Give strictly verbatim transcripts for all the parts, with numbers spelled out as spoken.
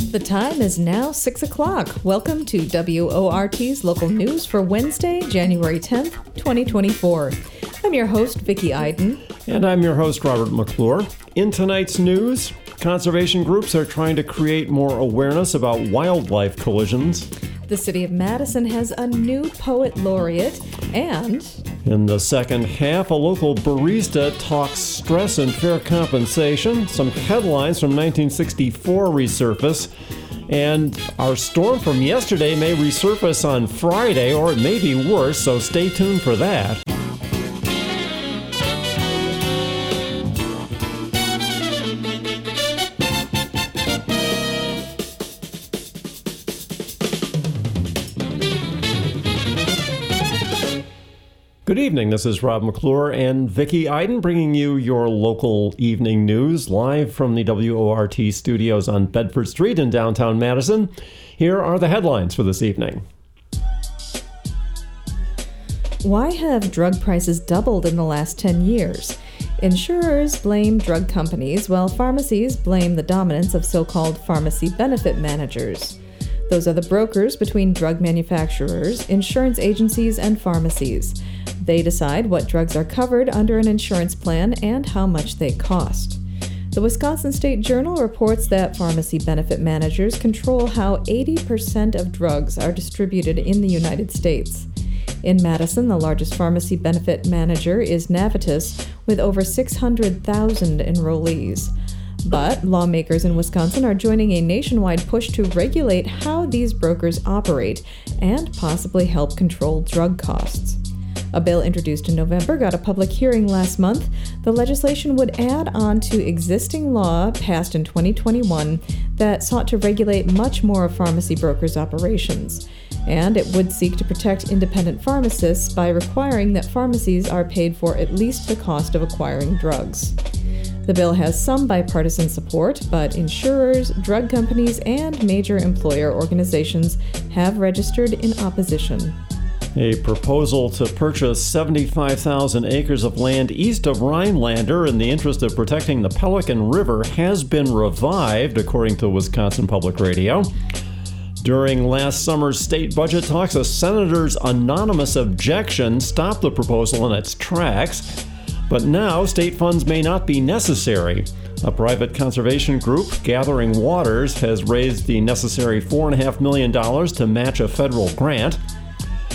The time is now six o'clock. Welcome to W O R T's local news for Wednesday, January tenth, twenty twenty-four. I'm your host, Vicki Iden. And I'm your host, Robert McClure. In tonight's news, conservation groups are trying to create more awareness about wildlife collisions. The city of Madison has a new poet laureate, and... in the second half, a local barista talks stress and fair compensation, some headlines from nineteen sixty-four resurface, and our storm from yesterday may resurface on Friday, or it may be worse, so stay tuned for that. Good evening, this is Rob McClure and Vicki Iden bringing you your local evening news live from the W O R T studios on Bedford Street in downtown Madison. Here are the headlines for this evening. Why have drug prices doubled in the last ten years? Insurers blame drug companies, while pharmacies blame the dominance of so-called pharmacy benefit managers. Those are the brokers between drug manufacturers, insurance agencies, and pharmacies. They decide what drugs are covered under an insurance plan and how much they cost. The Wisconsin State Journal reports that pharmacy benefit managers control how eighty percent of drugs are distributed in the United States. In Madison, the largest pharmacy benefit manager is Navitus, with over six hundred thousand enrollees. But lawmakers in Wisconsin are joining a nationwide push to regulate how these brokers operate and possibly help control drug costs. A bill introduced in November got a public hearing last month. The legislation would add on to existing law passed in twenty twenty-one that sought to regulate much more of pharmacy brokers' operations. And it would seek to protect independent pharmacists by requiring that pharmacies are paid for at least the cost of acquiring drugs. The bill has some bipartisan support, but insurers, drug companies, and major employer organizations have registered in opposition. A proposal to purchase seventy-five thousand acres of land east of Rhinelander in the interest of protecting the Pelican River has been revived, according to Wisconsin Public Radio. During last summer's state budget talks, a senator's anonymous objection stopped the proposal in its tracks. But now, state funds may not be necessary. A private conservation group, Gathering Waters, has raised the necessary four point five million dollars to match a federal grant.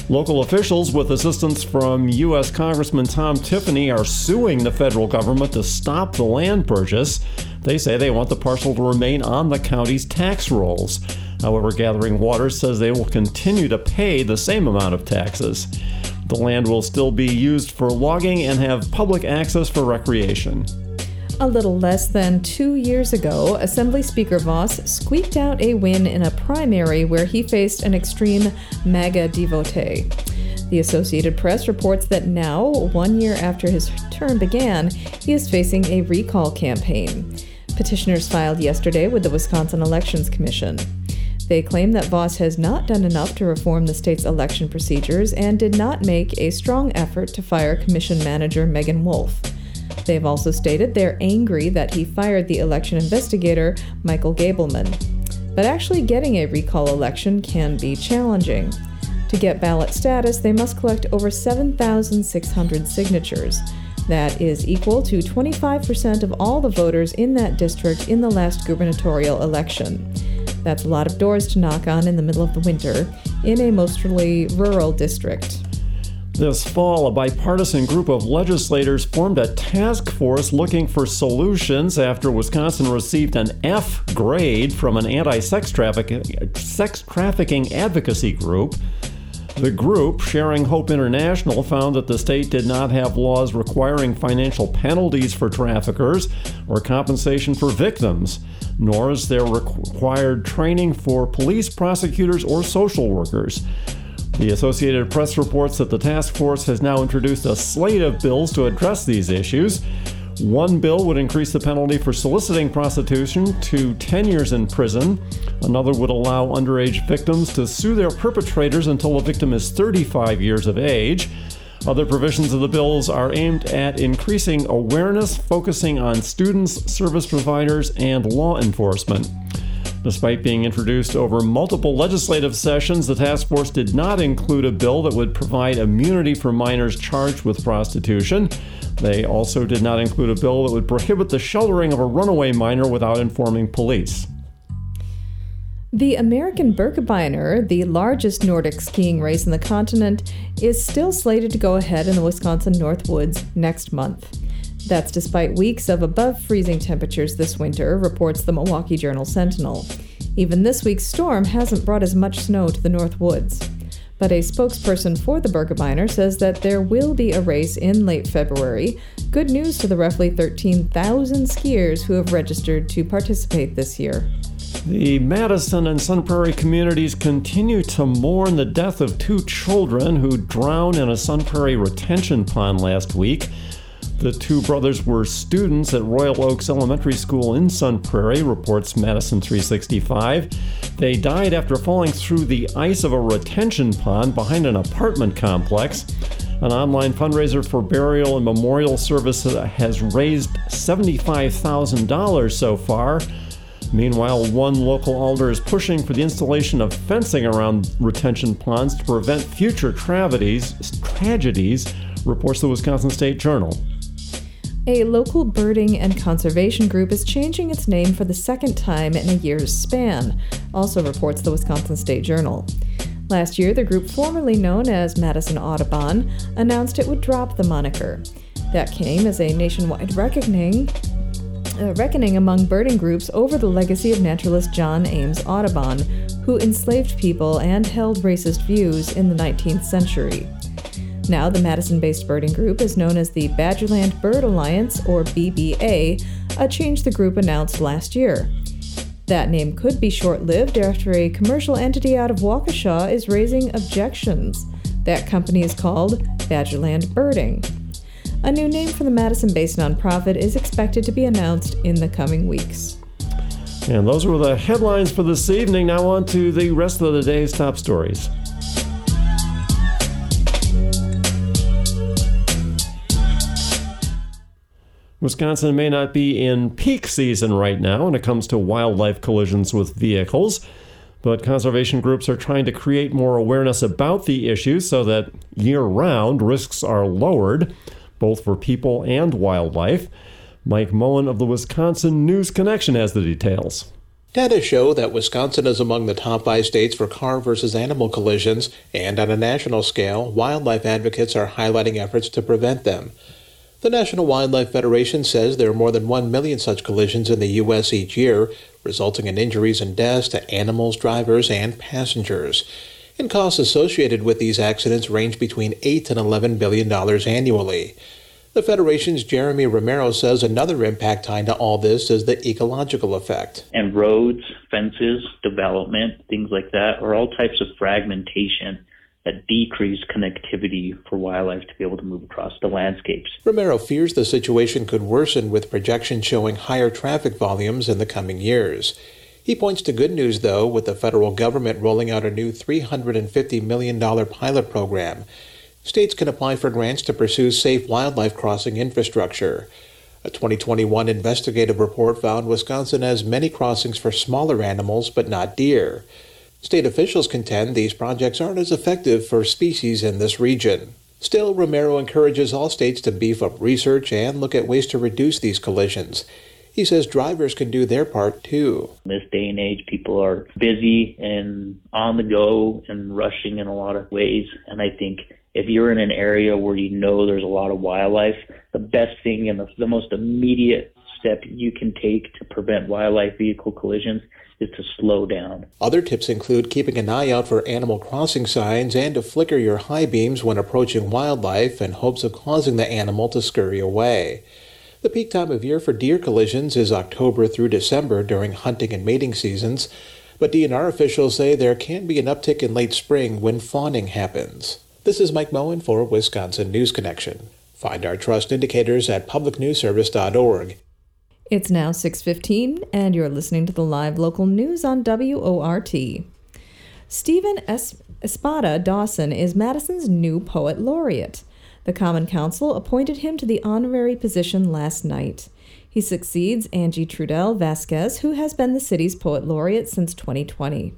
Local officials, with assistance from U S Congressman Tom Tiffany, are suing the federal government to stop the land purchase. They say they want the parcel to remain on the county's tax rolls. However, Gathering Waters says they will continue to pay the same amount of taxes. The land will still be used for logging and have public access for recreation. A little less than two years ago, Assembly Speaker Voss squeaked out a win in a primary where he faced an extreme MAGA devotee. The Associated Press reports that now, one year after his term began, he is facing a recall campaign. Petitioners filed yesterday with the Wisconsin Elections Commission. They claim that Voss has not done enough to reform the state's election procedures and did not make a strong effort to fire Commission Manager Meagan Wolfe. They've also stated they're angry that he fired the election investigator, Michael Gableman. But actually getting a recall election can be challenging. To get ballot status, they must collect over seven thousand six hundred signatures. That is equal to twenty-five percent of all the voters in that district in the last gubernatorial election. That's a lot of doors to knock on in the middle of the winter in a mostly rural district. This fall, a bipartisan group of legislators formed a task force looking for solutions after Wisconsin received an F grade from an anti-sex trafficking, sex trafficking advocacy group. The group, Sharing Hope International, found that the state did not have laws requiring financial penalties for traffickers or compensation for victims, nor is there required training for police, prosecutors, or social workers. The Associated Press reports that the task force has now introduced a slate of bills to address these issues. One bill would increase the penalty for soliciting prostitution to ten years in prison. Another would allow underage victims to sue their perpetrators until the victim is thirty-five years of age. Other provisions of the bills are aimed at increasing awareness, focusing on students, service providers, and law enforcement. Despite being introduced over multiple legislative sessions, the task force did not include a bill that would provide immunity for minors charged with prostitution. They also did not include a bill that would prohibit the sheltering of a runaway minor without informing police. The American Birkebeiner, the largest Nordic skiing race on the continent, is still slated to go ahead in the Wisconsin North Woods next month. That's despite weeks of above-freezing temperatures this winter, reports the Milwaukee Journal-Sentinel. Even this week's storm hasn't brought as much snow to the North Woods. But a spokesperson for the Birkebeiner says that there will be a race in late February. Good news to the roughly thirteen thousand skiers who have registered to participate this year. The Madison and Sun Prairie communities continue to mourn the death of two children who drowned in a Sun Prairie retention pond last week. The two brothers were students at Royal Oaks Elementary School in Sun Prairie, reports Madison three sixty-five. They died after falling through the ice of a retention pond behind an apartment complex. An online fundraiser for burial and memorial services has raised seventy-five thousand dollars so far. Meanwhile, one local alder is pushing for the installation of fencing around retention ponds to prevent future tragedies, tragedies, reports the Wisconsin State Journal. A local birding and conservation group is changing its name for the second time in a year's span, also reports the Wisconsin State Journal. Last year, the group formerly known as Madison Audubon announced it would drop the moniker. That came as a nationwide reckoning, uh, reckoning among birding groups over the legacy of naturalist John Ames Audubon, who enslaved people and held racist views in the nineteenth century. Now, the Madison-based birding group is known as the Badgerland Bird Alliance, or B B A, a change the group announced last year. That name could be short-lived after a commercial entity out of Waukesha is raising objections. That company is called Badgerland Birding. A new name for the Madison-based nonprofit is expected to be announced in the coming weeks. And those were the headlines for this evening. Now on to the rest of the day's top stories. Wisconsin may not be in peak season right now when it comes to wildlife collisions with vehicles, but conservation groups are trying to create more awareness about the issue so that year-round risks are lowered, both for people and wildlife. Mike Mullen of the Wisconsin News Connection has the details. Data show that Wisconsin is among the top five states for car versus animal collisions, and on a national scale, wildlife advocates are highlighting efforts to prevent them. The National Wildlife Federation says there are more than one million such collisions in the U S each year, resulting in injuries and deaths to animals, drivers, and passengers. And costs associated with these accidents range between eight and eleven billion dollars annually. The Federation's Jeremy Romero says another impact tied to all this is the ecological effect. And roads, fences, development, things like that, are all types of fragmentation that decreased connectivity for wildlife to be able to move across the landscapes. Romero fears the situation could worsen with projections showing higher traffic volumes in the coming years. He points to good news, though, with the federal government rolling out a new three hundred fifty million dollars pilot program. States can apply for grants to pursue safe wildlife crossing infrastructure. A twenty twenty-one investigative report found Wisconsin has many crossings for smaller animals, but not deer. State officials contend these projects aren't as effective for species in this region. Still, Romero encourages all states to beef up research and look at ways to reduce these collisions. He says drivers can do their part, too. In this day and age, people are busy and on the go and rushing in a lot of ways. And I think if you're in an area where you know there's a lot of wildlife, the best thing and the, the most immediate step you can take to prevent wildlife vehicle collisions is to slow down. Other tips include keeping an eye out for animal crossing signs and to flicker your high beams when approaching wildlife in hopes of causing the animal to scurry away. The peak time of year for deer collisions is October through December during hunting and mating seasons, but D N R officials say there can be an uptick in late spring when fawning happens. This is Mike Moen for Wisconsin News Connection. Find our trust indicators at public news service dot org. It's now six fifteen, and you're listening to the live local news on W O R T. Steven S. Espada Dawson is Madison's new poet laureate. The Common Council appointed him to the honorary position last night. He succeeds Angie Trudell Vasquez, who has been the city's poet laureate since twenty twenty.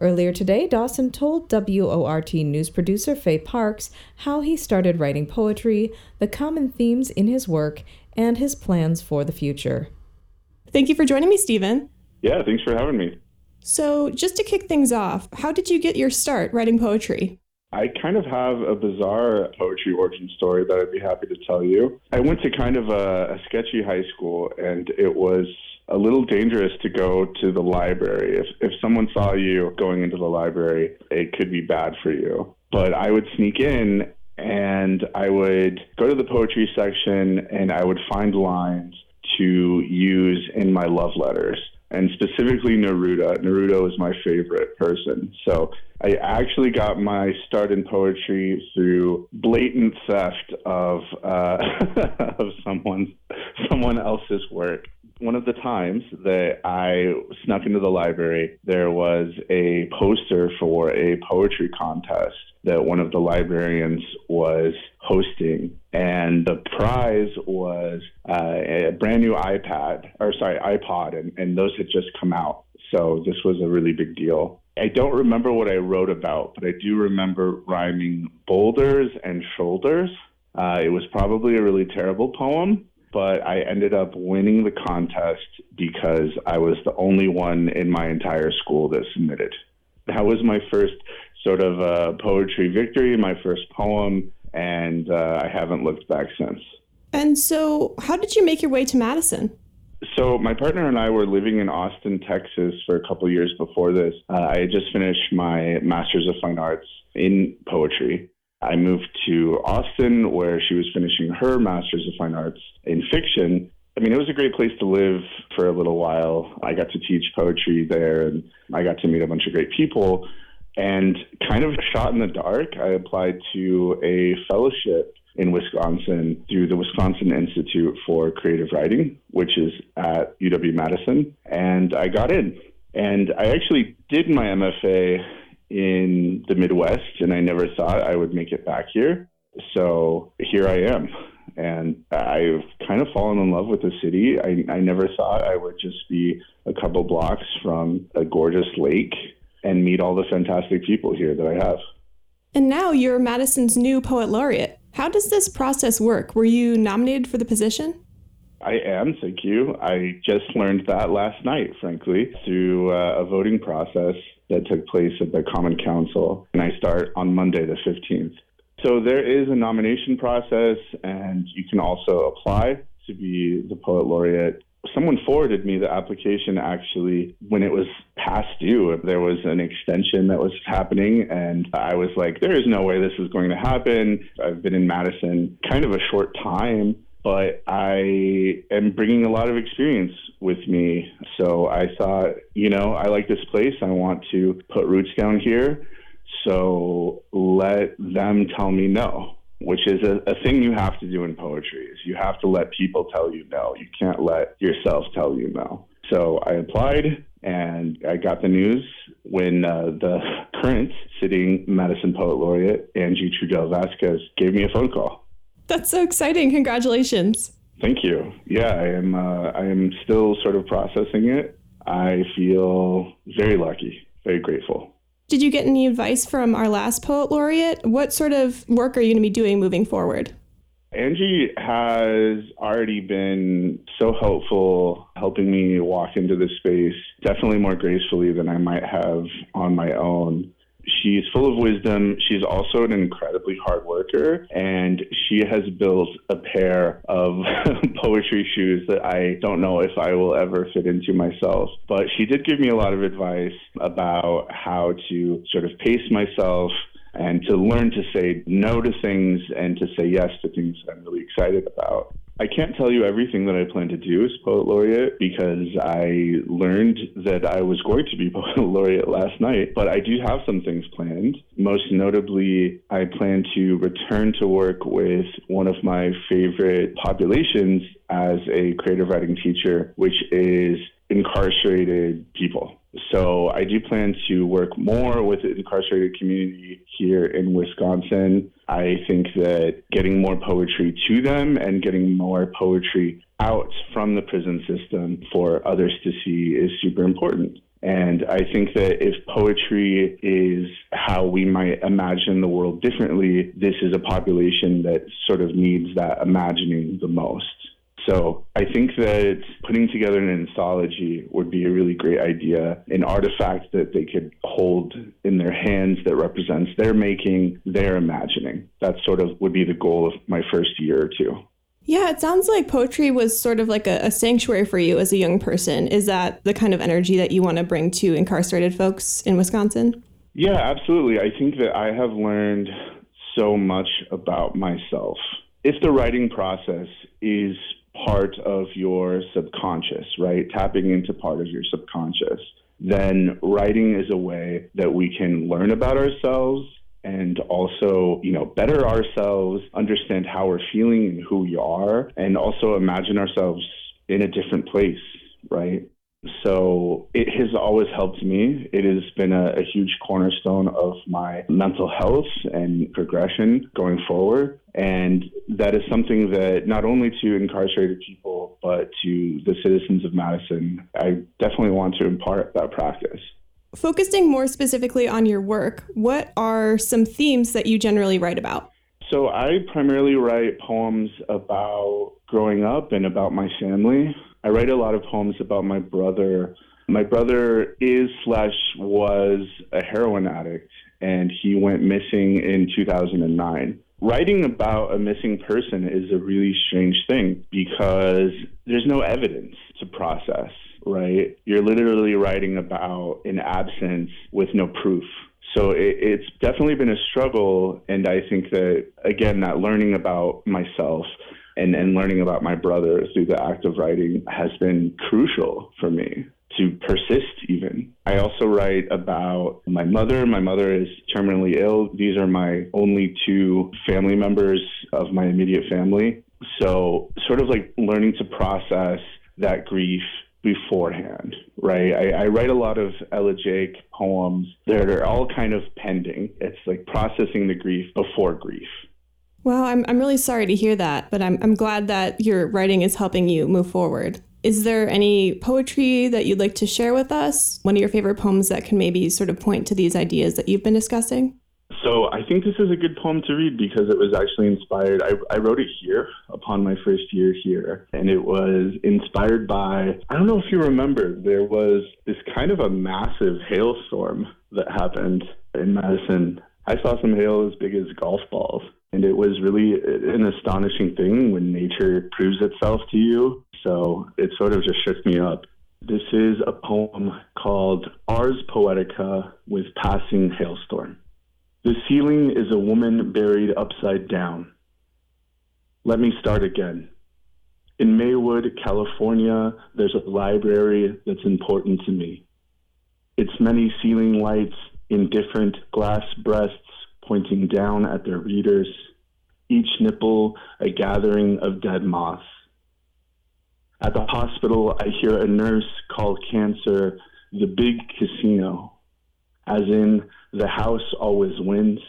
Earlier today, Dawson told W O R T news producer Faye Parks how he started writing poetry, the common themes in his work, and his plans for the future. Thank you for joining me, Steven. Yeah, thanks for having me. So just to kick things off, how did you get your start writing poetry? I kind of have a bizarre poetry origin story that I'd be happy to tell you. I went to kind of a, a sketchy high school, and it was a little dangerous to go to the library. If if someone saw you going into the library, it could be bad for you. But I would sneak in, and I would go to the poetry section, and I would find lines to use in my love letters. And specifically Neruda. Neruda was my favorite person. So I actually got my start in poetry through blatant theft of uh, of someone someone else's work. One of the times that I snuck into the library, there was a poster for a poetry contest that one of the librarians was hosting. And the prize was uh, a brand new iPad, or sorry, iPod, and, and those had just come out. So this was a really big deal. I don't remember what I wrote about, but I do remember rhyming boulders and shoulders. Uh, it was probably a really terrible poem. But I ended up winning the contest because I was the only one in my entire school that submitted. That was my first sort of uh, poetry victory, my first poem, and uh, I haven't looked back since. And so how did you make your way to Madison? So my partner and I were living in Austin, Texas for a couple of years before this. Uh, I had just finished my Master's of Fine Arts in poetry. I moved to Austin, where she was finishing her Master's of Fine Arts in fiction. I mean, it was a great place to live for a little while. I got to teach poetry there, and I got to meet a bunch of great people. And kind of shot in the dark, I applied to a fellowship in Wisconsin through the Wisconsin Institute for Creative Writing, which is at U W Madison. And I got in. And I actually did my M F A in the Midwest, and I never thought I would make it back here. So here I am, and I've kind of fallen in love with the city. I, I never thought I would just be a couple blocks from a gorgeous lake and meet all the fantastic people here that I have. And now you're Madison's new poet laureate. How does this process work? Were you nominated for the position? I am, thank you. I just learned that last night, frankly, through uh, a voting process that took place at the Common Council, and I start on Monday the fifteenth. So there is a nomination process, and you can also apply to be the poet laureate. Someone forwarded me the application, actually, when it was past due. There was an extension that was happening, and I was like, there is no way this is going to happen. I've been in Madison kind of a short time, but I am bringing a lot of experience with me. So I thought, you know, I like this place. I want to put roots down here. So let them tell me no, which is a, a thing you have to do in poetry, is you have to let people tell you no. You can't let yourself tell you no. So I applied, and I got the news when uh, the current sitting Madison poet laureate, Angie Trudell Vasquez, gave me a phone call. That's so exciting. Congratulations. Thank you. Yeah, I am uh, I am still sort of processing it. I feel very lucky, very grateful. Did you get any advice from our last poet laureate? What sort of work are you going to be doing moving forward? Angie has already been so helpful, helping me walk into this space, definitely more gracefully than I might have on my own. She's full of wisdom. She's also an incredibly hard worker, and she has built a pair of poetry shoes that I don't know if I will ever fit into myself. But she did give me a lot of advice about how to sort of pace myself and to learn to say no to things and to say yes to things that I'm really excited about. I can't tell you everything that I plan to do as poet laureate, because I learned that I was going to be poet laureate last night, but I do have some things planned. Most notably, I plan to return to work with one of my favorite populations as a creative writing teacher, which is incarcerated people. So I do plan to work more with the incarcerated community here in Wisconsin. I think that getting more poetry to them and getting more poetry out from the prison system for others to see is super important. And I think that if poetry is how we might imagine the world differently, this is a population that sort of needs that imagining the most. So I think that putting together an anthology would be a really great idea, an artifact that they could hold in their hands that represents their making, their imagining. That sort of would be the goal of my first year or two. Yeah, it sounds like poetry was sort of like a, a sanctuary for you as a young person. Is that the kind of energy that you want to bring to incarcerated folks in Wisconsin? Yeah, absolutely. I think that I have learned so much about myself. If the writing process is part of your subconscious, right? Tapping into part of your subconscious, then writing is a way that we can learn about ourselves and also, you know, better ourselves, understand how we're feeling and who we are, and also imagine ourselves in a different place, right? So it has always helped me. It has been a, a huge cornerstone of my mental health and progression going forward. And that is something that not only to incarcerated people, but to the citizens of Madison, I definitely want to impart that practice. Focusing more specifically on your work, what are some themes that you generally write about? So I primarily write poems about growing up and about my family. I write a lot of poems about my brother. My brother is slash was a heroin addict, and he went missing in two thousand nine. Writing about a missing person is a really strange thing because there's no evidence to process, right? You're literally writing about an absence with no proof. So it, it's definitely been a struggle. And I think that, again, that learning about myself and, and learning about my brother through the act of writing has been crucial for me to persist even. I also write about my mother. My mother is terminally ill. These are my only two family members of my immediate family. So sort of like learning to process that grief beforehand, right? I, I write a lot of elegiac poems that are all kind of pending. It's like processing the grief before grief. Wow, I'm I'm really sorry to hear that, but I'm I'm glad that your writing is helping you move forward. Is there any poetry that you'd like to share with us? One of your favorite poems that can maybe sort of point to these ideas that you've been discussing? So I think this is a good poem to read because it was actually inspired. I, I wrote it here upon my first year here, and it was inspired by, I don't know if you remember, there was this kind of a massive hailstorm that happened in Madison. I saw some hail as big as golf balls, and it was really an astonishing thing when nature proves itself to you. So it sort of just shook me up. This is a poem called Ars Poetica with Passing Hailstorm. The ceiling is a woman buried upside down. Let me start again. In Maywood, California, there's a library that's important to me. Its many ceiling lights in different glass breasts pointing down at their readers, each nipple a gathering of dead moths. At the hospital, I hear a nurse call cancer the big casino, as in the house always wins.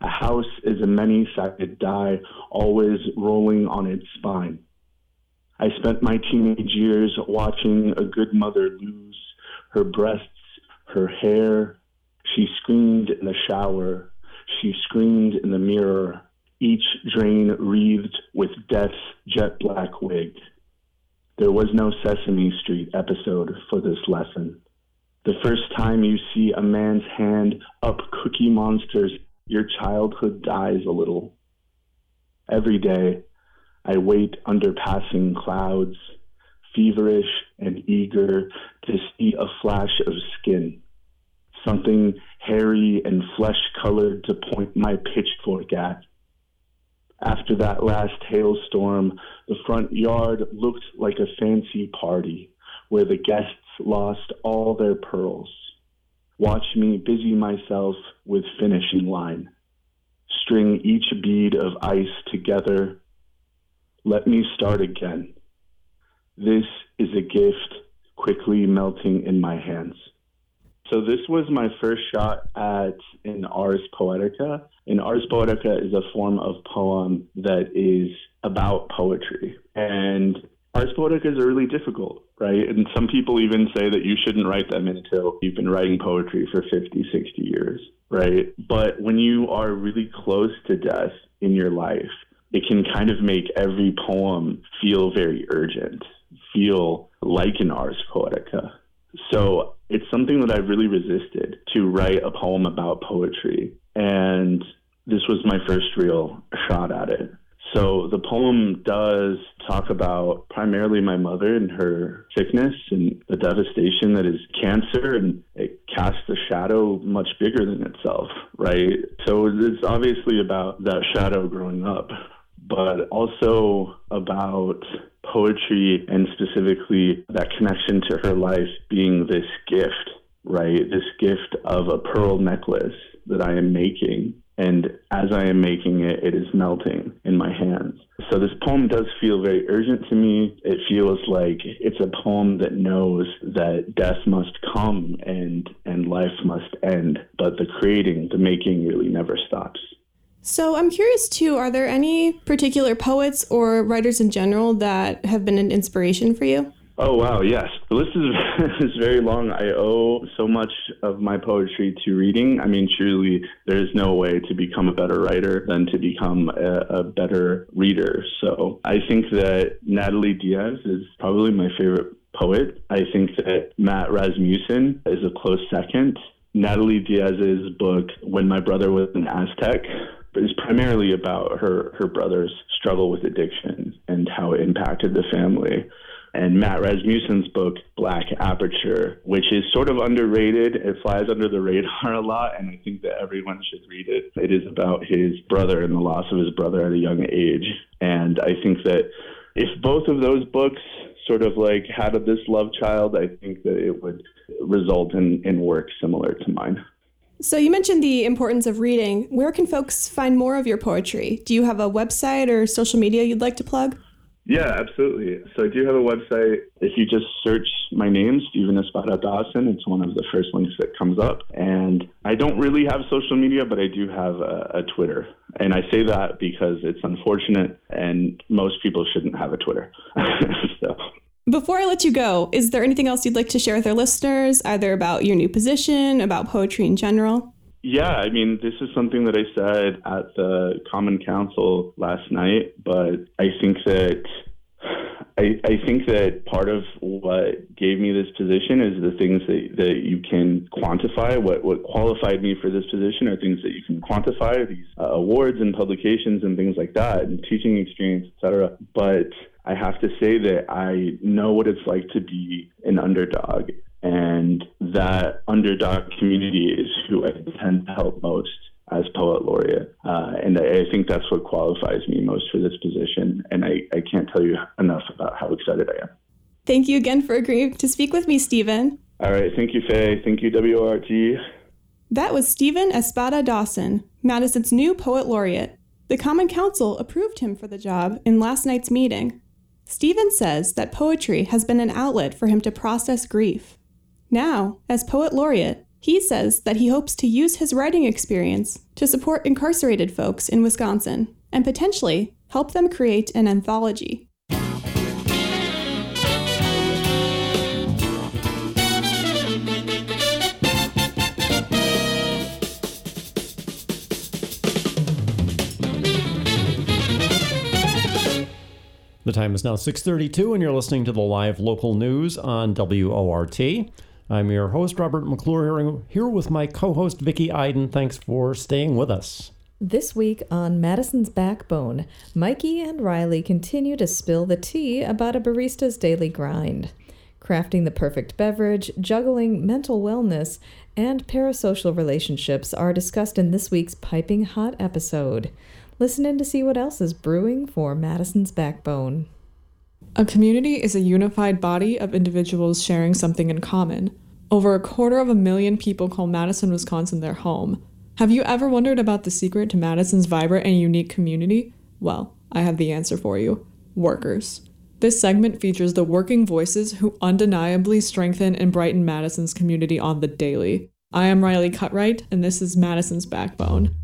A house is a many-sided die, always rolling on its spine. I spent my teenage years watching a good mother lose her breasts, her hair. She screamed in the shower. She screamed in the mirror, each drain wreathed with death's jet-black wig. There was no Sesame Street episode for this lesson. The first time you see a man's hand up Cookie Monster's, your childhood dies a little. Every day, I wait under passing clouds, feverish and eager to see a flash of skin, something hairy and flesh-colored to point my pitchfork at. After that last hailstorm, the front yard looked like a fancy party where the guests lost all their pearls. Watch me busy myself with finishing line. String each bead of ice together. Let me start again. This is a gift quickly melting in my hands. So this was my first shot at an Ars Poetica. An Ars Poetica is a form of poem that is about poetry. And Ars Poeticas are really difficult, right? And some people even say that you shouldn't write them until you've been writing poetry for fifty, sixty years, right? But when you are really close to death in your life, it can kind of make every poem feel very urgent, feel like an Ars Poetica. So it's something that I've really resisted, to write a poem about poetry. And this was my first real shot at it. So the poem does talk about primarily my mother and her sickness and the devastation that is cancer, and it casts a shadow much bigger than itself, right? So it's obviously about that shadow growing up, but also about poetry and specifically that connection to her life being this gift, right? This gift of a pearl necklace that I am making. And as I am making it, it is melting in my hands. So this poem does feel very urgent to me. It feels like it's a poem that knows that death must come and, and life must end. But the creating, the making really never stops. So I'm curious, too, are there any particular poets or writers in general that have been an inspiration for you? Oh, wow, yes. The list is, is very long. I owe so much of my poetry to reading. I mean, truly, there is no way to become a better writer than to become a, a better reader. So I think that Natalie Diaz is probably my favorite poet. I think that Matt Rasmussen is a close second. Natalie Diaz's book, When My Brother Was an Aztec, is primarily about her, her brother's struggle with addiction and how it impacted the family. And Matt Rasmussen's book, Black Aperture, which is sort of underrated. It flies under the radar a lot, and I think that everyone should read it. It is about his brother and the loss of his brother at a young age. And I think that if both of those books sort of like had this love child, I think that it would result in, in work similar to mine. So you mentioned the importance of reading. Where can folks find more of your poetry? Do you have a website or social media you'd like to plug? Yeah, absolutely. So I do have a website. If you just search my name, Steven Espada Dawson, it's one of the first links that comes up. And I don't really have social media, but I do have a, a Twitter. And I say that because it's unfortunate and most people shouldn't have a Twitter. So. Before I let you go, is there anything else you'd like to share with our listeners, either about your new position, about poetry in general? Yeah, I mean, this is something that I said at the Common Council last night, but I think that I, I think that part of what gave me this position is the things that, that you can quantify. What what qualified me for this position are things that you can quantify, these uh, awards and publications and things like that, and teaching experience, et cetera. But I have to say that I know what it's like to be an underdog. And that underdog community is who I intend to help most as poet laureate. Uh, and I think that's what qualifies me most for this position. And I, I can't tell you enough about how excited I am. Thank you again for agreeing to speak with me, Steven. All right. Thank you, Faye. Thank you, W O R T. That was Steven Espada Dawson, Madison's new poet laureate. The Common Council approved him for the job in last night's meeting. Steven says that poetry has been an outlet for him to process grief. Now, as poet laureate, he says that he hopes to use his writing experience to support incarcerated folks in Wisconsin and potentially help them create an anthology. The time is now six thirty-two, and you're listening to the live local news on W O R T. I'm your host, Robert McClure, here with my co-host, Vicki Iden. Thanks for staying with us. This week on Madison's Backbone, Mikey and Riley continue to spill the tea about a barista's daily grind. Crafting the perfect beverage, juggling mental wellness, and parasocial relationships are discussed in this week's Piping Hot episode. Listen in to see what else is brewing for Madison's Backbone. A community is a unified body of individuals sharing something in common. Over a quarter of a million people call Madison, Wisconsin their home. Have you ever wondered about the secret to Madison's vibrant and unique community? Well, I have the answer for you. Workers. This segment features the working voices who undeniably strengthen and brighten Madison's community on the daily. I am Riley Cutright, and this is Madison's Backbone.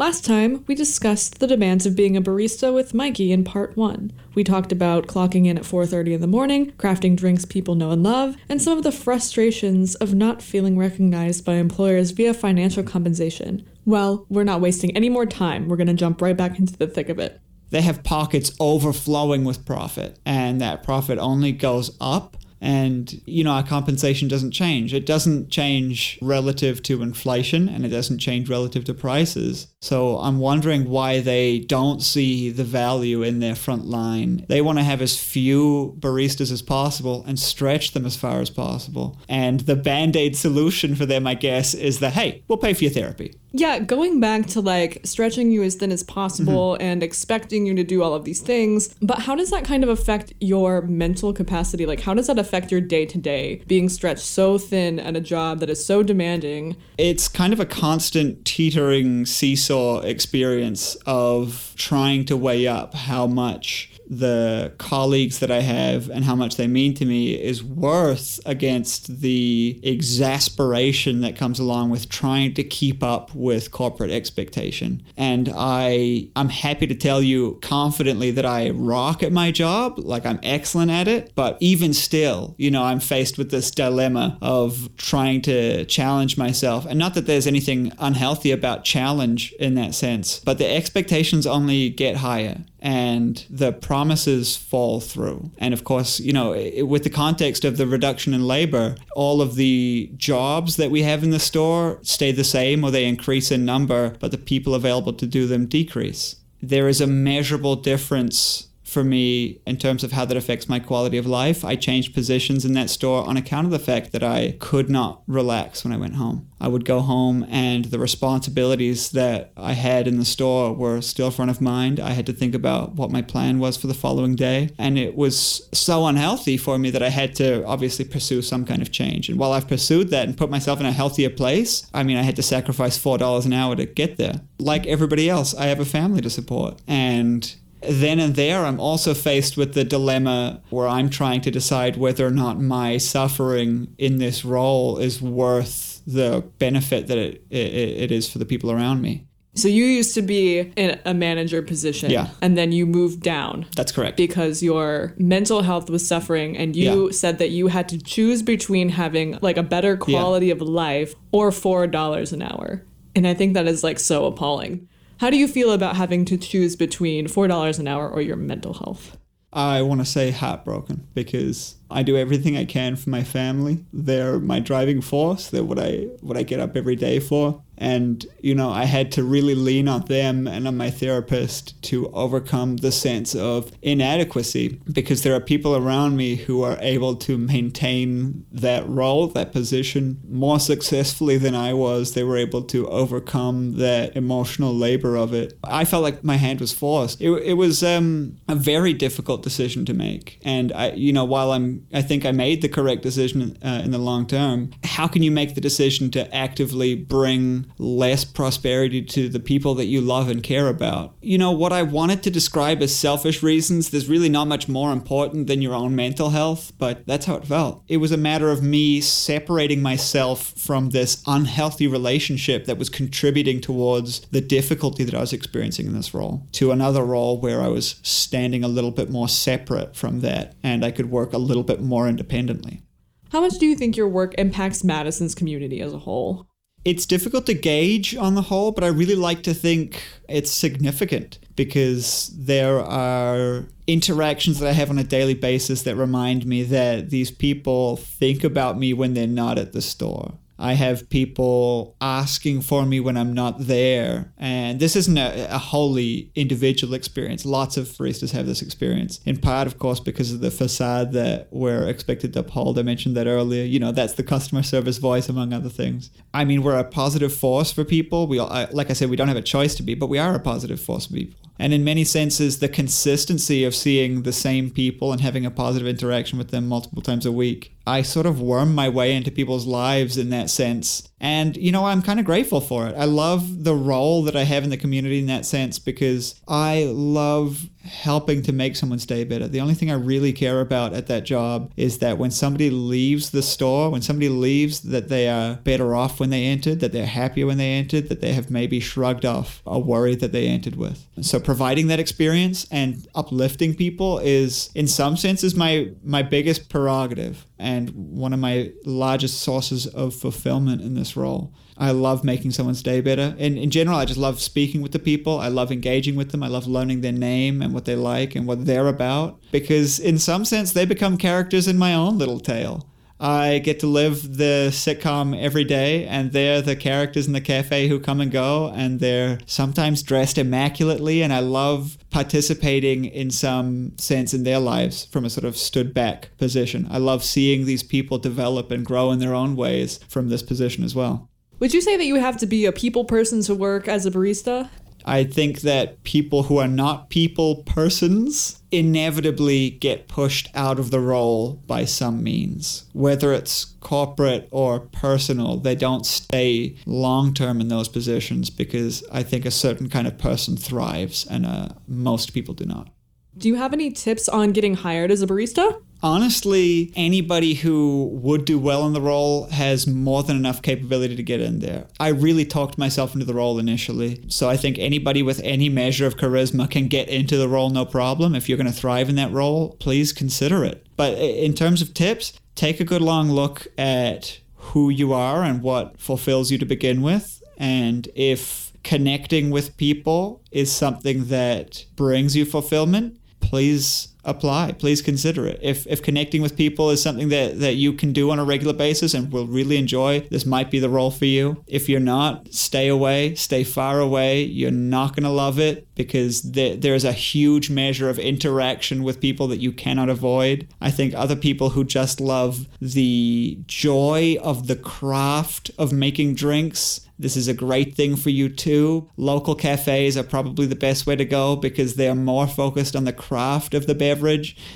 Last time, we discussed the demands of being a barista with Mikey in part one. We talked about clocking in at four thirty in the morning, crafting drinks people know and love, and some of the frustrations of not feeling recognized by employers via financial compensation. Well, we're not wasting any more time. We're going to jump right back into the thick of it. They have pockets overflowing with profit, and that profit only goes up. And, you know, our compensation doesn't change. It doesn't change relative to inflation, and it doesn't change relative to prices. So I'm wondering why they don't see the value in their front line. They want to have as few baristas as possible and stretch them as far as possible. And the Band-Aid solution for them, I guess, is that, hey, we'll pay for your therapy. Yeah, going back to like stretching you as thin as possible mm-hmm. and expecting you to do all of these things. But how does that kind of affect your mental capacity? Like, how does that affect your day-to-day, being stretched so thin at a job that is so demanding? It's kind of a constant teetering seesaw experience of trying to weigh up how much the colleagues that I have and how much they mean to me is worth against the exasperation that comes along with trying to keep up with corporate expectation. And I, I'm happy to tell you confidently that I rock at my job, like I'm excellent at it, but even still, you know, I'm faced with this dilemma of trying to challenge myself. And not that there's anything unhealthy about challenge in that sense, but the expectations only get higher and the promises fall through. And of course, you know, it, with the context of the reduction in labor, all of the jobs that we have in the store stay the same or they increase in number, but the people available to do them decrease. There is a measurable difference for me in terms of how that affects my quality of life. I changed positions in that store on account of the fact that I could not relax when I went home. I would go home and the responsibilities that I had in the store were still front of mind. I had to think about what my plan was for the following day. And it was so unhealthy for me that I had to obviously pursue some kind of change. And while I've pursued that and put myself in a healthier place, I mean, I had to sacrifice four dollars an hour to get there. Like everybody else, I have a family to support. And then and there, I'm also faced with the dilemma where I'm trying to decide whether or not my suffering in this role is worth the benefit that it, it, it is for the people around me. So you used to be in a manager position, yeah. and then you moved down. That's correct. Because your mental health was suffering, and you yeah. said that you had to choose between having like a better quality yeah. of life or four dollars an hour. And I think that is like so appalling. How do you feel about having to choose between four dollars an hour or your mental health? I want to say heartbroken, because I do everything I can for my family. They're my driving force. They're what I what I get up every day for. And, you know, I had to really lean on them and on my therapist to overcome the sense of inadequacy, because there are people around me who are able to maintain that role, that position, more successfully than I was. They were able to overcome that emotional labor of it. I felt like my hand was forced. It, it was um, a very difficult decision to make. And, I, you know, while I'm I think I made the correct decision uh, in the long term. How can you make the decision to actively bring less prosperity to the people that you love and care about? You know, what I wanted to describe as selfish reasons, there's really not much more important than your own mental health, but that's how it felt. It was a matter of me separating myself from this unhealthy relationship that was contributing towards the difficulty that I was experiencing in this role to another role where I was standing a little bit more separate from that, and I could work a little bit more independently. How much do you think your work impacts Madison's community as a whole? It's difficult to gauge on the whole, but I really like to think it's significant, because there are interactions that I have on a daily basis that remind me that these people think about me when they're not at the store. I have people asking for me when I'm not there. And this isn't a, a wholly individual experience. Lots of baristas have this experience. In part, of course, because of the facade that we're expected to uphold. I mentioned that earlier. You know, that's the customer service voice, among other things. I mean, we're a positive force for people. We, like I said, we don't have a choice to be, but we are a positive force for people. And in many senses, the consistency of seeing the same people and having a positive interaction with them multiple times a week, I sort of worm my way into people's lives in that sense. And, you know, I'm kind of grateful for it. I love the role that I have in the community in that sense, because I love helping to make someone's day better. The only thing I really care about at that job is that when somebody leaves the store, when somebody leaves, that they are better off when they entered, that they're happier when they entered, that they have maybe shrugged off a worry that they entered with. So providing that experience and uplifting people is, in some sense, is my, my biggest prerogative and one of my largest sources of fulfillment in this role. I love making someone's day better. And in general, I just love speaking with the people. I love engaging with them. I love learning their name and what they like and what they're about, because in some sense, they become characters in my own little tale. I get to live the sitcom every day, and they're the characters in the cafe who come and go, and they're sometimes dressed immaculately, and I love participating in some sense in their lives from a sort of stood back position. I love seeing these people develop and grow in their own ways from this position as well. Would you say that you have to be a people person to work as a barista? I think that people who are not people persons inevitably get pushed out of the role by some means. Whether it's corporate or personal, they don't stay long-term in those positions, because I think a certain kind of person thrives and uh, most people do not. Do you have any tips on getting hired as a barista? Honestly, anybody who would do well in the role has more than enough capability to get in there. I really talked myself into the role initially, so I think anybody with any measure of charisma can get into the role, no problem. If you're going to thrive in that role, please consider it. But in terms of tips, take a good long look at who you are and what fulfills you to begin with, and if connecting with people is something that brings you fulfillment, please apply. Please consider it. If if connecting with people is something that, that you can do on a regular basis and will really enjoy, this might be the role for you. If you're not, stay away, stay far away. You're not going to love it, because there, there's a huge measure of interaction with people that you cannot avoid. I think other people who just love the joy of the craft of making drinks, this is a great thing for you too. Local cafes are probably the best way to go, because they are more focused on the craft of the beverage.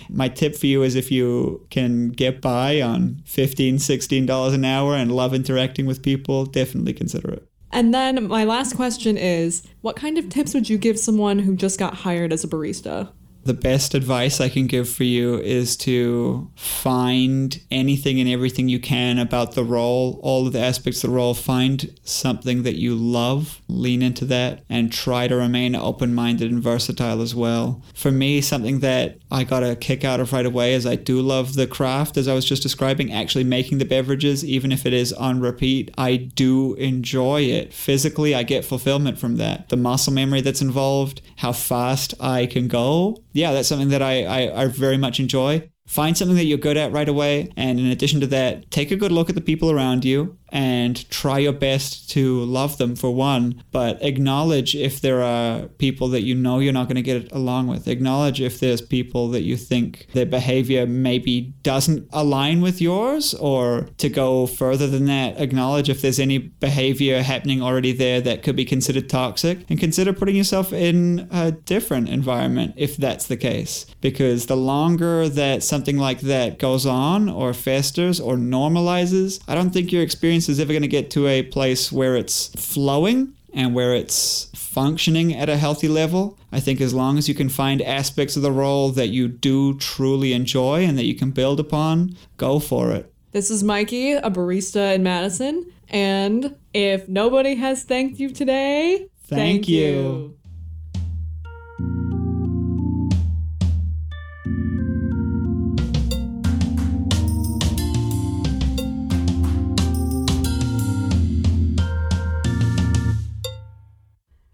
My tip for you is, if you can get by on fifteen dollars, sixteen dollars an hour and love interacting with people, definitely consider it. And then my last question is, what kind of tips would you give someone who just got hired as a barista? The best advice I can give for you is to find anything and everything you can about the role, all of the aspects of the role. Find something that you love, lean into that, and try to remain open-minded and versatile as well. For me, something that I got a kick out of right away is I do love the craft, as I was just describing, actually making the beverages, even if it is on repeat. I do enjoy it. Physically, I get fulfillment from that. The muscle memory that's involved, how fast I can go. Yeah, that's something that I, I, I very much enjoy. Find something that you're good at right away. And in addition to that, take a good look at the people around you and try your best to love them, for one. But acknowledge if there are people that you know you're not going to get along with. Acknowledge if there's people that you think their behavior maybe doesn't align with yours. Or to go further than that, acknowledge if there's any behavior happening already there that could be considered toxic. And consider putting yourself in a different environment if that's the case. Because the longer that something like that goes on or festers or normalizes, I don't think your experience is ever going to get to a place where it's flowing and where it's functioning at a healthy level. I think as long as you can find aspects of the role that you do truly enjoy and that you can build upon, go for it. This is Mikey, a barista in Madison. And if nobody has thanked you today, thank, thank you. you.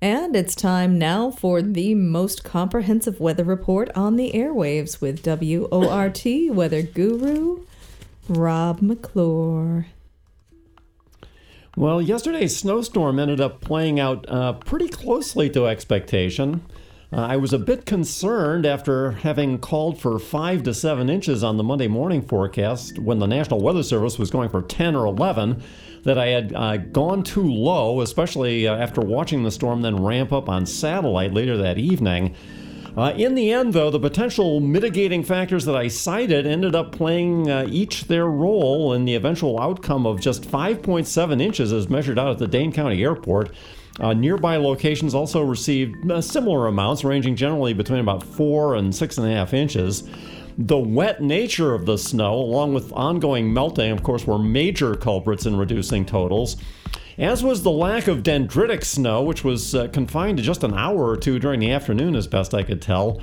And it's time now for the most comprehensive weather report on the airwaves with W O R T weather guru, Rob McClure. Well, yesterday's snowstorm ended up playing out uh, pretty closely to expectation. Uh, I was a bit concerned after having called for five to seven inches on the Monday morning forecast when the National Weather Service was going for ten or eleven, that I had uh, gone too low, especially uh, after watching the storm then ramp up on satellite later that evening. Uh, in the end, though, the potential mitigating factors that I cited ended up playing uh, each their role in the eventual outcome of just five point seven inches as measured out at the Dane County Airport. Uh, nearby locations also received uh, similar amounts, ranging generally between about four and six and a half inches. The wet nature of the snow, along with ongoing melting, of course, were major culprits in reducing totals, as was the lack of dendritic snow, which was uh, confined to just an hour or two during the afternoon, as best I could tell.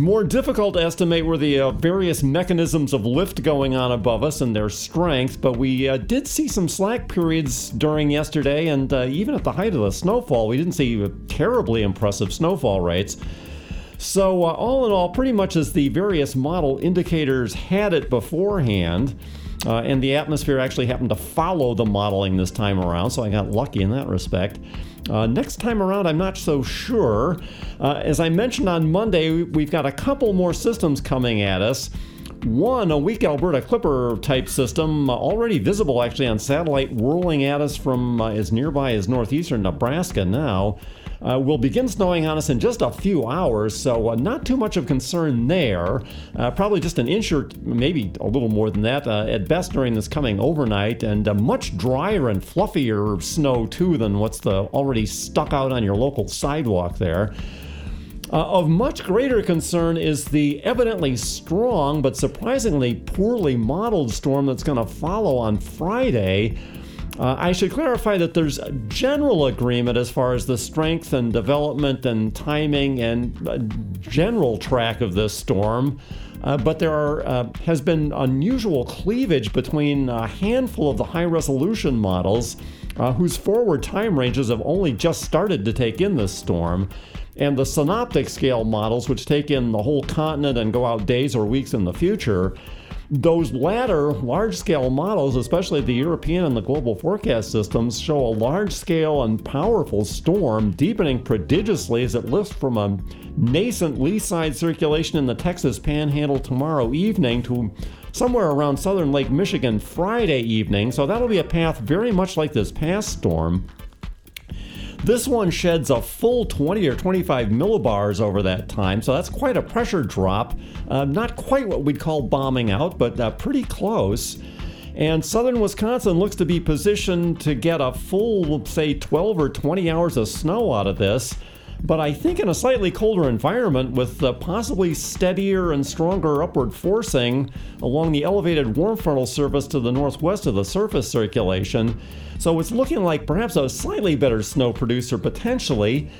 More difficult to estimate were the uh, various mechanisms of lift going on above us and their strength, but we uh, did see some slack periods during yesterday, and uh, even at the height of the snowfall, we didn't see terribly impressive snowfall rates. So uh, all in all, pretty much as the various model indicators had it beforehand, uh, and the atmosphere actually happened to follow the modeling this time around, so I got lucky in that respect. Uh, next time around, I'm not so sure. Uh, as I mentioned on Monday, we've got a couple more systems coming at us. One, a weak Alberta Clipper-type system, uh, already visible actually on satellite, whirling at us from uh, as nearby as northeastern Nebraska now. Uh, will begin snowing on us in just a few hours, so uh, not too much of concern there. Uh, probably just an inch or maybe a little more than that uh, at best during this coming overnight, and uh, much drier and fluffier snow too than what's the already stuck out on your local sidewalk there. Uh, of much greater concern is the evidently strong but surprisingly poorly modeled storm that's going to follow on Friday. Uh, I should clarify that there's a general agreement as far as the strength and development and timing and general track of this storm, uh, but there are, uh, has been unusual cleavage between a handful of the high-resolution models uh, whose forward time ranges have only just started to take in this storm, and the synoptic scale models, which take in the whole continent and go out days or weeks in the future. Those latter large-scale models, especially the European and the global forecast systems, show a large-scale and powerful storm deepening prodigiously as it lifts from a nascent lee side circulation in the Texas Panhandle tomorrow evening to somewhere around southern Lake Michigan Friday evening, so that'll be a path very much like this past storm. This one sheds a full twenty or twenty-five millibars over that time, so that's quite a pressure drop. Uh, not quite what we'd call bombing out, but uh, pretty close. And southern Wisconsin looks to be positioned to get a full, say, twelve or twenty hours of snow out of this. But I think in a slightly colder environment with uh, possibly steadier and stronger upward forcing along the elevated warm frontal surface to the northwest of the surface circulation. So it's looking like perhaps a slightly better snow producer potentially.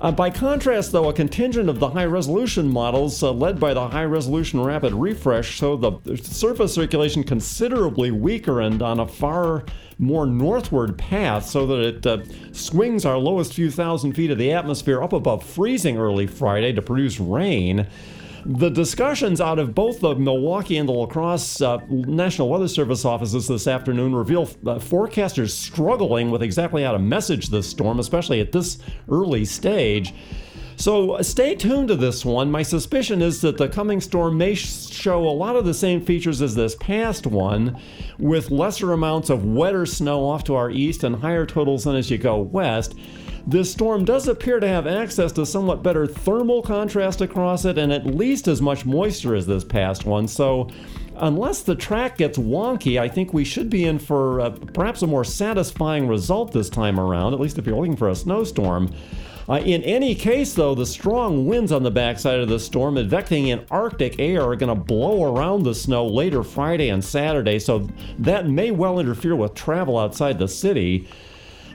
Uh, by contrast, though, a contingent of the high-resolution models uh, led by the high-resolution rapid refresh show the surface circulation considerably weaker and on a far more northward path, so that it uh, swings our lowest few thousand feet of the atmosphere up above freezing early Friday to produce rain. The discussions out of both the Milwaukee and the La Crosse uh, National Weather Service offices this afternoon reveal uh, forecasters struggling with exactly how to message this storm, especially at this early stage. So stay tuned to this one. My suspicion is that the coming storm may show a lot of the same features as this past one, with lesser amounts of wetter snow off to our east and higher totals than as you go west. This storm does appear to have access to somewhat better thermal contrast across it and at least as much moisture as this past one, so unless the track gets wonky, I think we should be in for uh, perhaps a more satisfying result this time around, at least if you're looking for a snowstorm. Uh, in any case, though, the strong winds on the backside of the storm advecting in Arctic air are going to blow around the snow later Friday and Saturday, so that may well interfere with travel outside the city.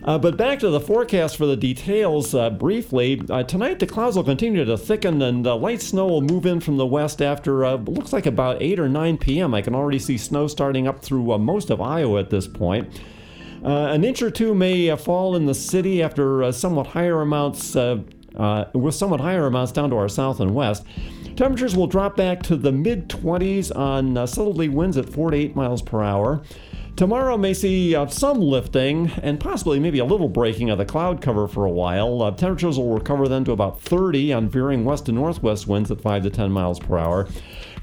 Uh, but back to the forecast for the details uh, briefly. Uh, tonight the clouds will continue to thicken and uh, light snow will move in from the west after uh, looks like about eight or nine p.m. I can already see snow starting up through uh, most of Iowa at this point. Uh, an inch or two may uh, fall in the city after uh, somewhat higher amounts uh, uh, with somewhat higher amounts down to our south and west. Temperatures will drop back to the mid twenties on uh, southerly winds at four to eight miles per hour. Tomorrow may see uh, some lifting and possibly maybe a little breaking of the cloud cover for a while. Uh, temperatures will recover then to about thirty on veering west to northwest winds at five to ten miles per hour.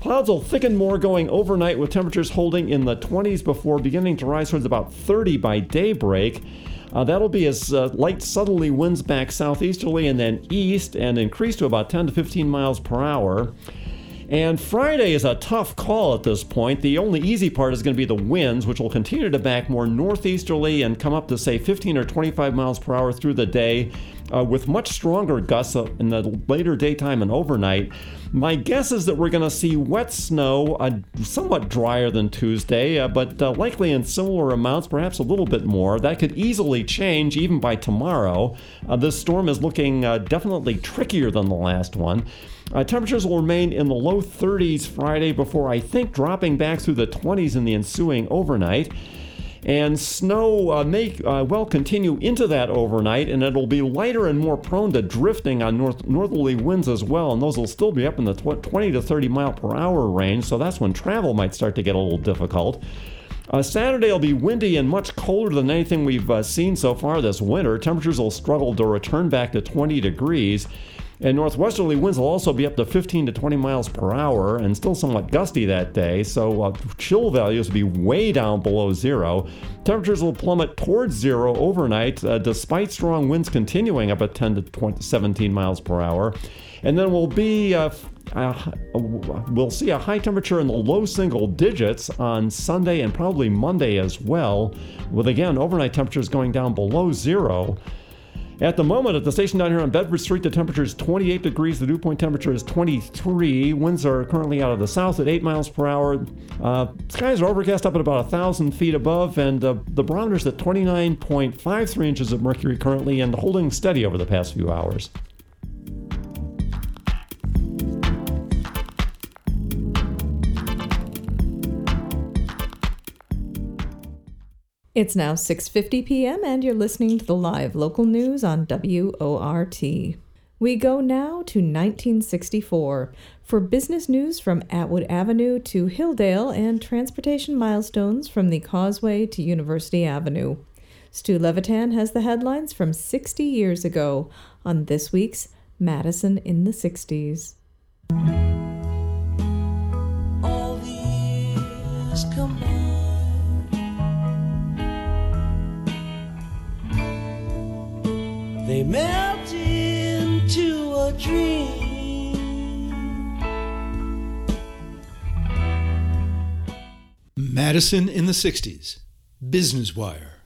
Clouds will thicken more going overnight with temperatures holding in the twenties before beginning to rise towards about thirty by daybreak. Uh, that'll be as uh, light southerly winds back southeasterly and then east and increase to about ten to fifteen miles per hour. And Friday is a tough call at this point. The only easy part is going to be the winds, which will continue to back more northeasterly and come up to, say, fifteen or twenty-five miles per hour through the day, uh, with much stronger gusts in the later daytime and overnight. My guess is that we're going to see wet snow, uh, somewhat drier than Tuesday, uh, but uh, likely in similar amounts, perhaps a little bit more. That could easily change even by tomorrow. Uh, this storm is looking uh, definitely trickier than the last one. Uh, temperatures will remain in the low thirties Friday before, I think, dropping back through the twenties in the ensuing overnight. And snow uh, may uh, well continue into that overnight, and it'll be lighter and more prone to drifting on north northerly winds as well, and those will still be up in the twenty to thirty mile per hour range, so that's when travel might start to get a little difficult. Uh, Saturday will be windy and much colder than anything we've uh, seen so far this winter. Temperatures will struggle to return back to twenty degrees. And northwesterly winds will also be up to fifteen to twenty miles per hour and still somewhat gusty that day, so uh, chill values will be way down below zero. Temperatures will plummet towards zero overnight, uh, despite strong winds continuing up at ten to seventeen miles per hour. And then we'll be uh, uh, we'll see a high temperature in the low single digits on Sunday and probably Monday as well, with again overnight temperatures going down below zero. At the moment, at the station down here on Bedford Street, the temperature is twenty-eight degrees. The dew point temperature is twenty-three. Winds are currently out of the south at eight miles per hour. Uh, skies are overcast up at about one thousand feet above, and uh, the barometer's at twenty-nine point five three inches of mercury currently and holding steady over the past few hours. It's now six fifty p.m. and you're listening to the live local news on W O R T. We go now to nineteen sixty-four for business news from Atwood Avenue to Hilldale and transportation milestones from the Causeway to University Avenue. Stu Levitan has the headlines from sixty years ago on this week's Madison in the sixties. All these come They melt into a dream. Madison in the sixties, Business Wire.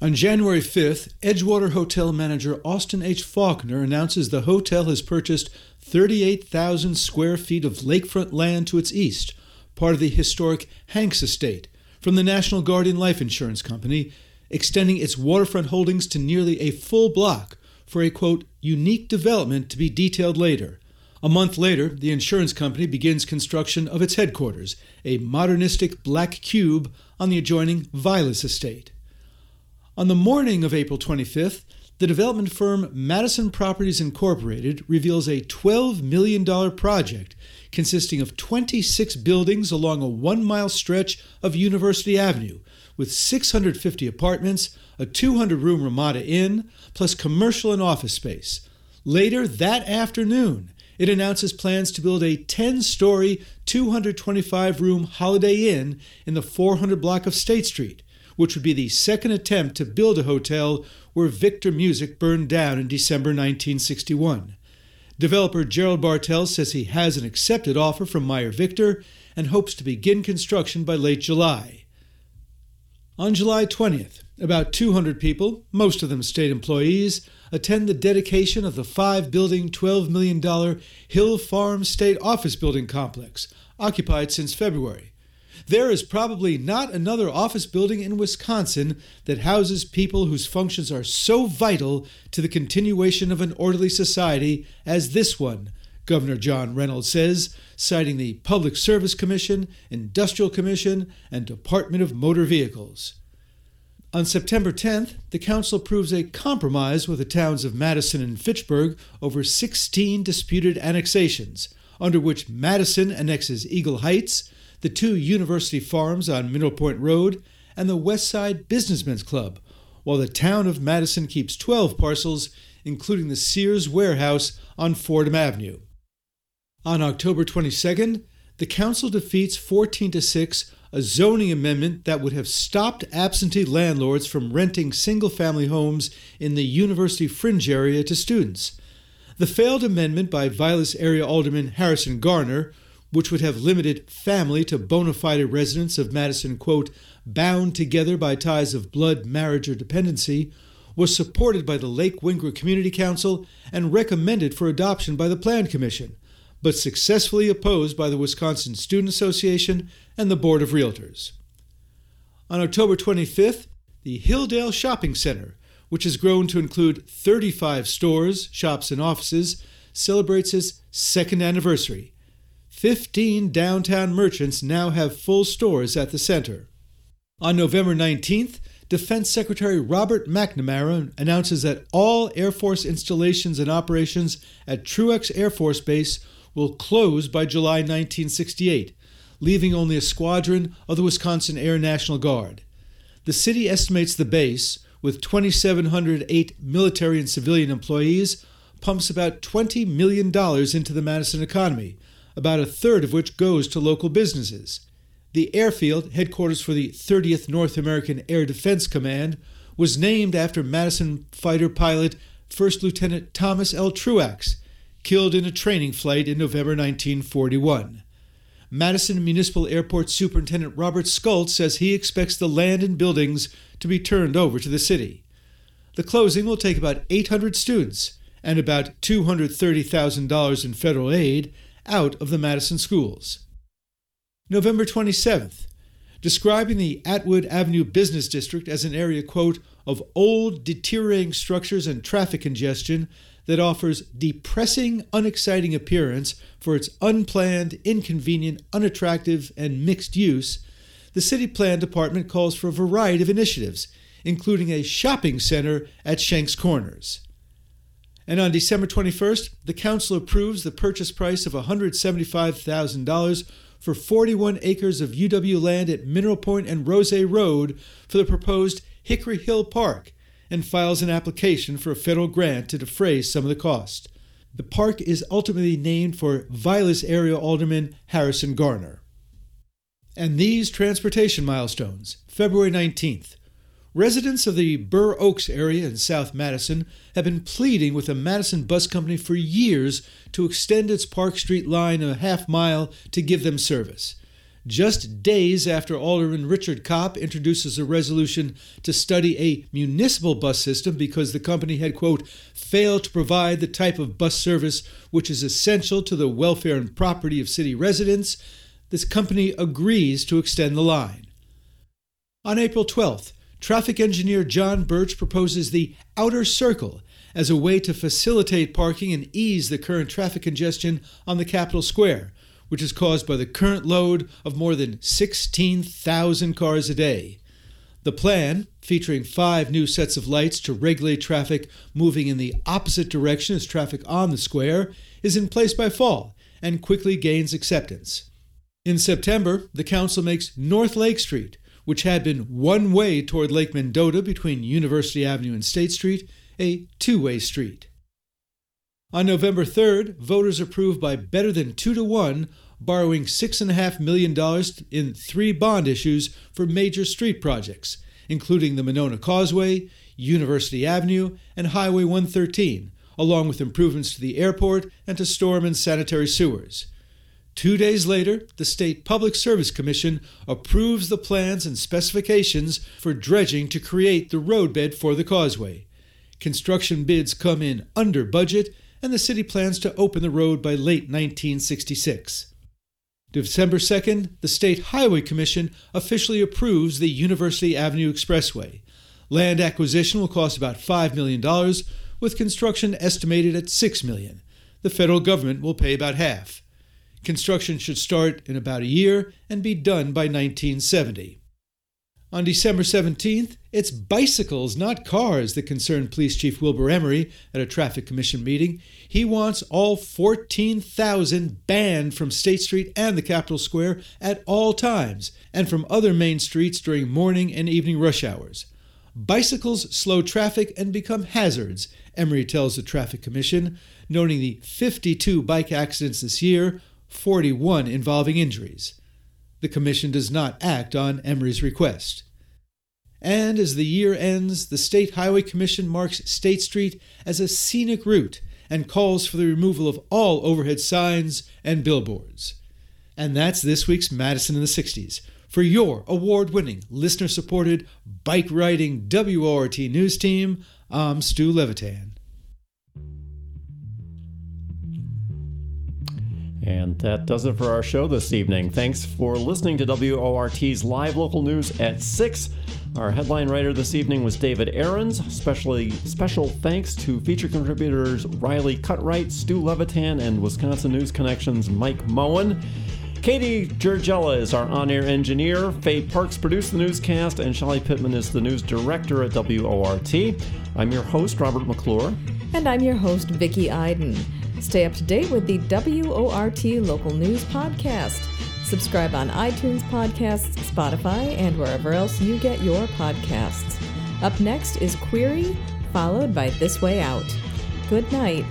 On January fifth, Edgewater Hotel manager Austin H. Faulkner announces the hotel has purchased thirty-eight thousand square feet of lakefront land to its east, part of the historic Hanks Estate, from the National Guardian Life Insurance Company, extending its waterfront holdings to nearly a full block for a, quote, unique development to be detailed later. A month later, the insurance company begins construction of its headquarters, a modernistic black cube on the adjoining Vilas Estate. On the morning of April twenty-fifth, the development firm Madison Properties Incorporated reveals a twelve million dollars project consisting of twenty-six buildings along a one-mile stretch of University Avenue, with six hundred fifty apartments, a two hundred room Ramada Inn, plus commercial and office space. Later that afternoon, it announces plans to build a ten-story, two hundred twenty-five room Holiday Inn in the four hundred block of State Street, which would be the second attempt to build a hotel where Victor Music burned down in December nineteen sixty-one. Developer Gerald Bartell says he has an accepted offer from Meyer Victor and hopes to begin construction by late July. On July twentieth, about two hundred people, most of them state employees, attend the dedication of the five-building, twelve million dollars Hill Farm State Office Building Complex, occupied since February. There is probably not another office building in Wisconsin that houses people whose functions are so vital to the continuation of an orderly society as this one, Governor John Reynolds says, citing the Public Service Commission, Industrial Commission, and Department of Motor Vehicles. On September tenth, the council approves a compromise with the towns of Madison and Fitchburg over sixteen disputed annexations, under which Madison annexes Eagle Heights, the two university farms on Mineral Point Road, and the Westside Businessmen's Club, while the town of Madison keeps twelve parcels, including the Sears Warehouse on Fordham Avenue. On October twenty-second, the council defeats fourteen to six a zoning amendment that would have stopped absentee landlords from renting single-family homes in the university fringe area to students. The failed amendment by Vilas Area Alderman Harrison Garner, which would have limited family to bona fide residents of Madison, quote, bound together by ties of blood, marriage, or dependency, was supported by the Lake Winkler Community Council and recommended for adoption by the Plan Commission, but successfully opposed by the Wisconsin Student Association and the Board of Realtors. On October twenty-fifth, the Hilldale Shopping Center, which has grown to include thirty-five stores, shops, and offices, celebrates its second anniversary. Fifteen downtown merchants now have full stores at the center. On November nineteenth, Defense Secretary Robert McNamara announces that all Air Force installations and operations at Truex Air Force Base will close by July nineteen sixty-eight, leaving only a squadron of the Wisconsin Air National Guard. The city estimates the base, with two thousand seven hundred eight military and civilian employees, pumps about twenty million dollars into the Madison economy, about a third of which goes to local businesses. The airfield, headquarters for the thirtieth North American Air Defense Command, was named after Madison fighter pilot First Lieutenant Thomas L. Truax, killed in a training flight in November nineteen forty-one. Madison Municipal Airport Superintendent Robert Scults says he expects the land and buildings to be turned over to the city. The closing will take about eight hundred students and about two hundred thirty thousand dollars in federal aid out of the Madison schools. November twenty-seventh, describing the Atwood Avenue Business District as an area, quote, of old, deteriorating structures and traffic congestion that offers depressing, unexciting appearance for its unplanned, inconvenient, unattractive, and mixed use, the City Plan Department calls for a variety of initiatives, including a shopping center at Shanks Corners. And on December twenty-first, the council approves the purchase price of one hundred seventy-five thousand dollars for forty-one acres of U W land at Mineral Point and Rose Road for the proposed Hickory Hill Park, and files an application for a federal grant to defray some of the cost. The park is ultimately named for Vilas Area Alderman Harrison Garner. And these transportation milestones. February nineteenth. Residents of the Burr Oaks area in South Madison have been pleading with the Madison Bus Company for years to extend its Park Street line a half mile to give them service. Just days after Alderman Richard Kopp introduces a resolution to study a municipal bus system because the company had, quote, failed to provide the type of bus service which is essential to the welfare and property of city residents, this company agrees to extend the line. On April twelfth, traffic engineer John Birch proposes the Outer Circle as a way to facilitate parking and ease the current traffic congestion on the Capitol Square, which is caused by the current load of more than sixteen thousand cars a day. The plan, featuring five new sets of lights to regulate traffic moving in the opposite direction as traffic on the square, is in place by fall and quickly gains acceptance. In September, the council makes North Lake Street, which had been one way toward Lake Mendota between University Avenue and State Street, a two-way street. On November third, voters approved by better than two to one, borrowing six point five million dollars in three bond issues for major street projects, including the Monona Causeway, University Avenue, and Highway one thirteen, along with improvements to the airport and to storm and sanitary sewers. Two days later, the State Public Service Commission approves the plans and specifications for dredging to create the roadbed for the causeway. Construction bids come in under budget, and the city plans to open the road by late nineteen sixty-six. December second, the State Highway Commission officially approves the University Avenue Expressway. Land acquisition will cost about five million dollars, with construction estimated at six million dollars. The federal government will pay about half. Construction should start in about a year and be done by nineteen seventy. On December seventeenth, it's bicycles, not cars, that concern Police Chief Wilbur Emery at a traffic commission meeting. He wants all fourteen thousand banned from State Street and the Capitol Square at all times and from other main streets during morning and evening rush hours. Bicycles slow traffic and become hazards, Emery tells the traffic commission, noting the fifty-two bike accidents this year, forty-one involving injuries. The commission does not act on Emery's request. And as the year ends, the State Highway Commission marks State Street as a scenic route and calls for the removal of all overhead signs and billboards. And that's this week's Madison in the sixties. For your award-winning, listener-supported, bike-riding W O R T news team, I'm Stu Levitan. And that does it for our show this evening. Thanks for listening to W O R T's live local news at six. Our headline writer this evening was David Ahrens. Especially special thanks to feature contributors Riley Cutright, Stu Levitan, and Wisconsin News Connections' Mike Moen. Katie Gergella is our on-air engineer. Faye Parks produced the newscast, and Shelley Pittman is the news director at W O R T. I'm your host, Robert McClure. And I'm your host, Vicki Iden. Stay up to date with the W O R T Local News Podcast. Subscribe on iTunes Podcasts, Spotify, and wherever else you get your podcasts. Up next is Query, followed by This Way Out. Good night.